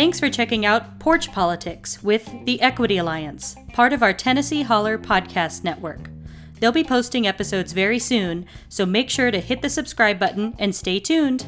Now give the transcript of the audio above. Thanks for checking out Porch Politics with the Equity Alliance, part of our Tennessee Holler podcast network. They'll be posting episodes very soon, so make sure to hit the subscribe button and stay tuned.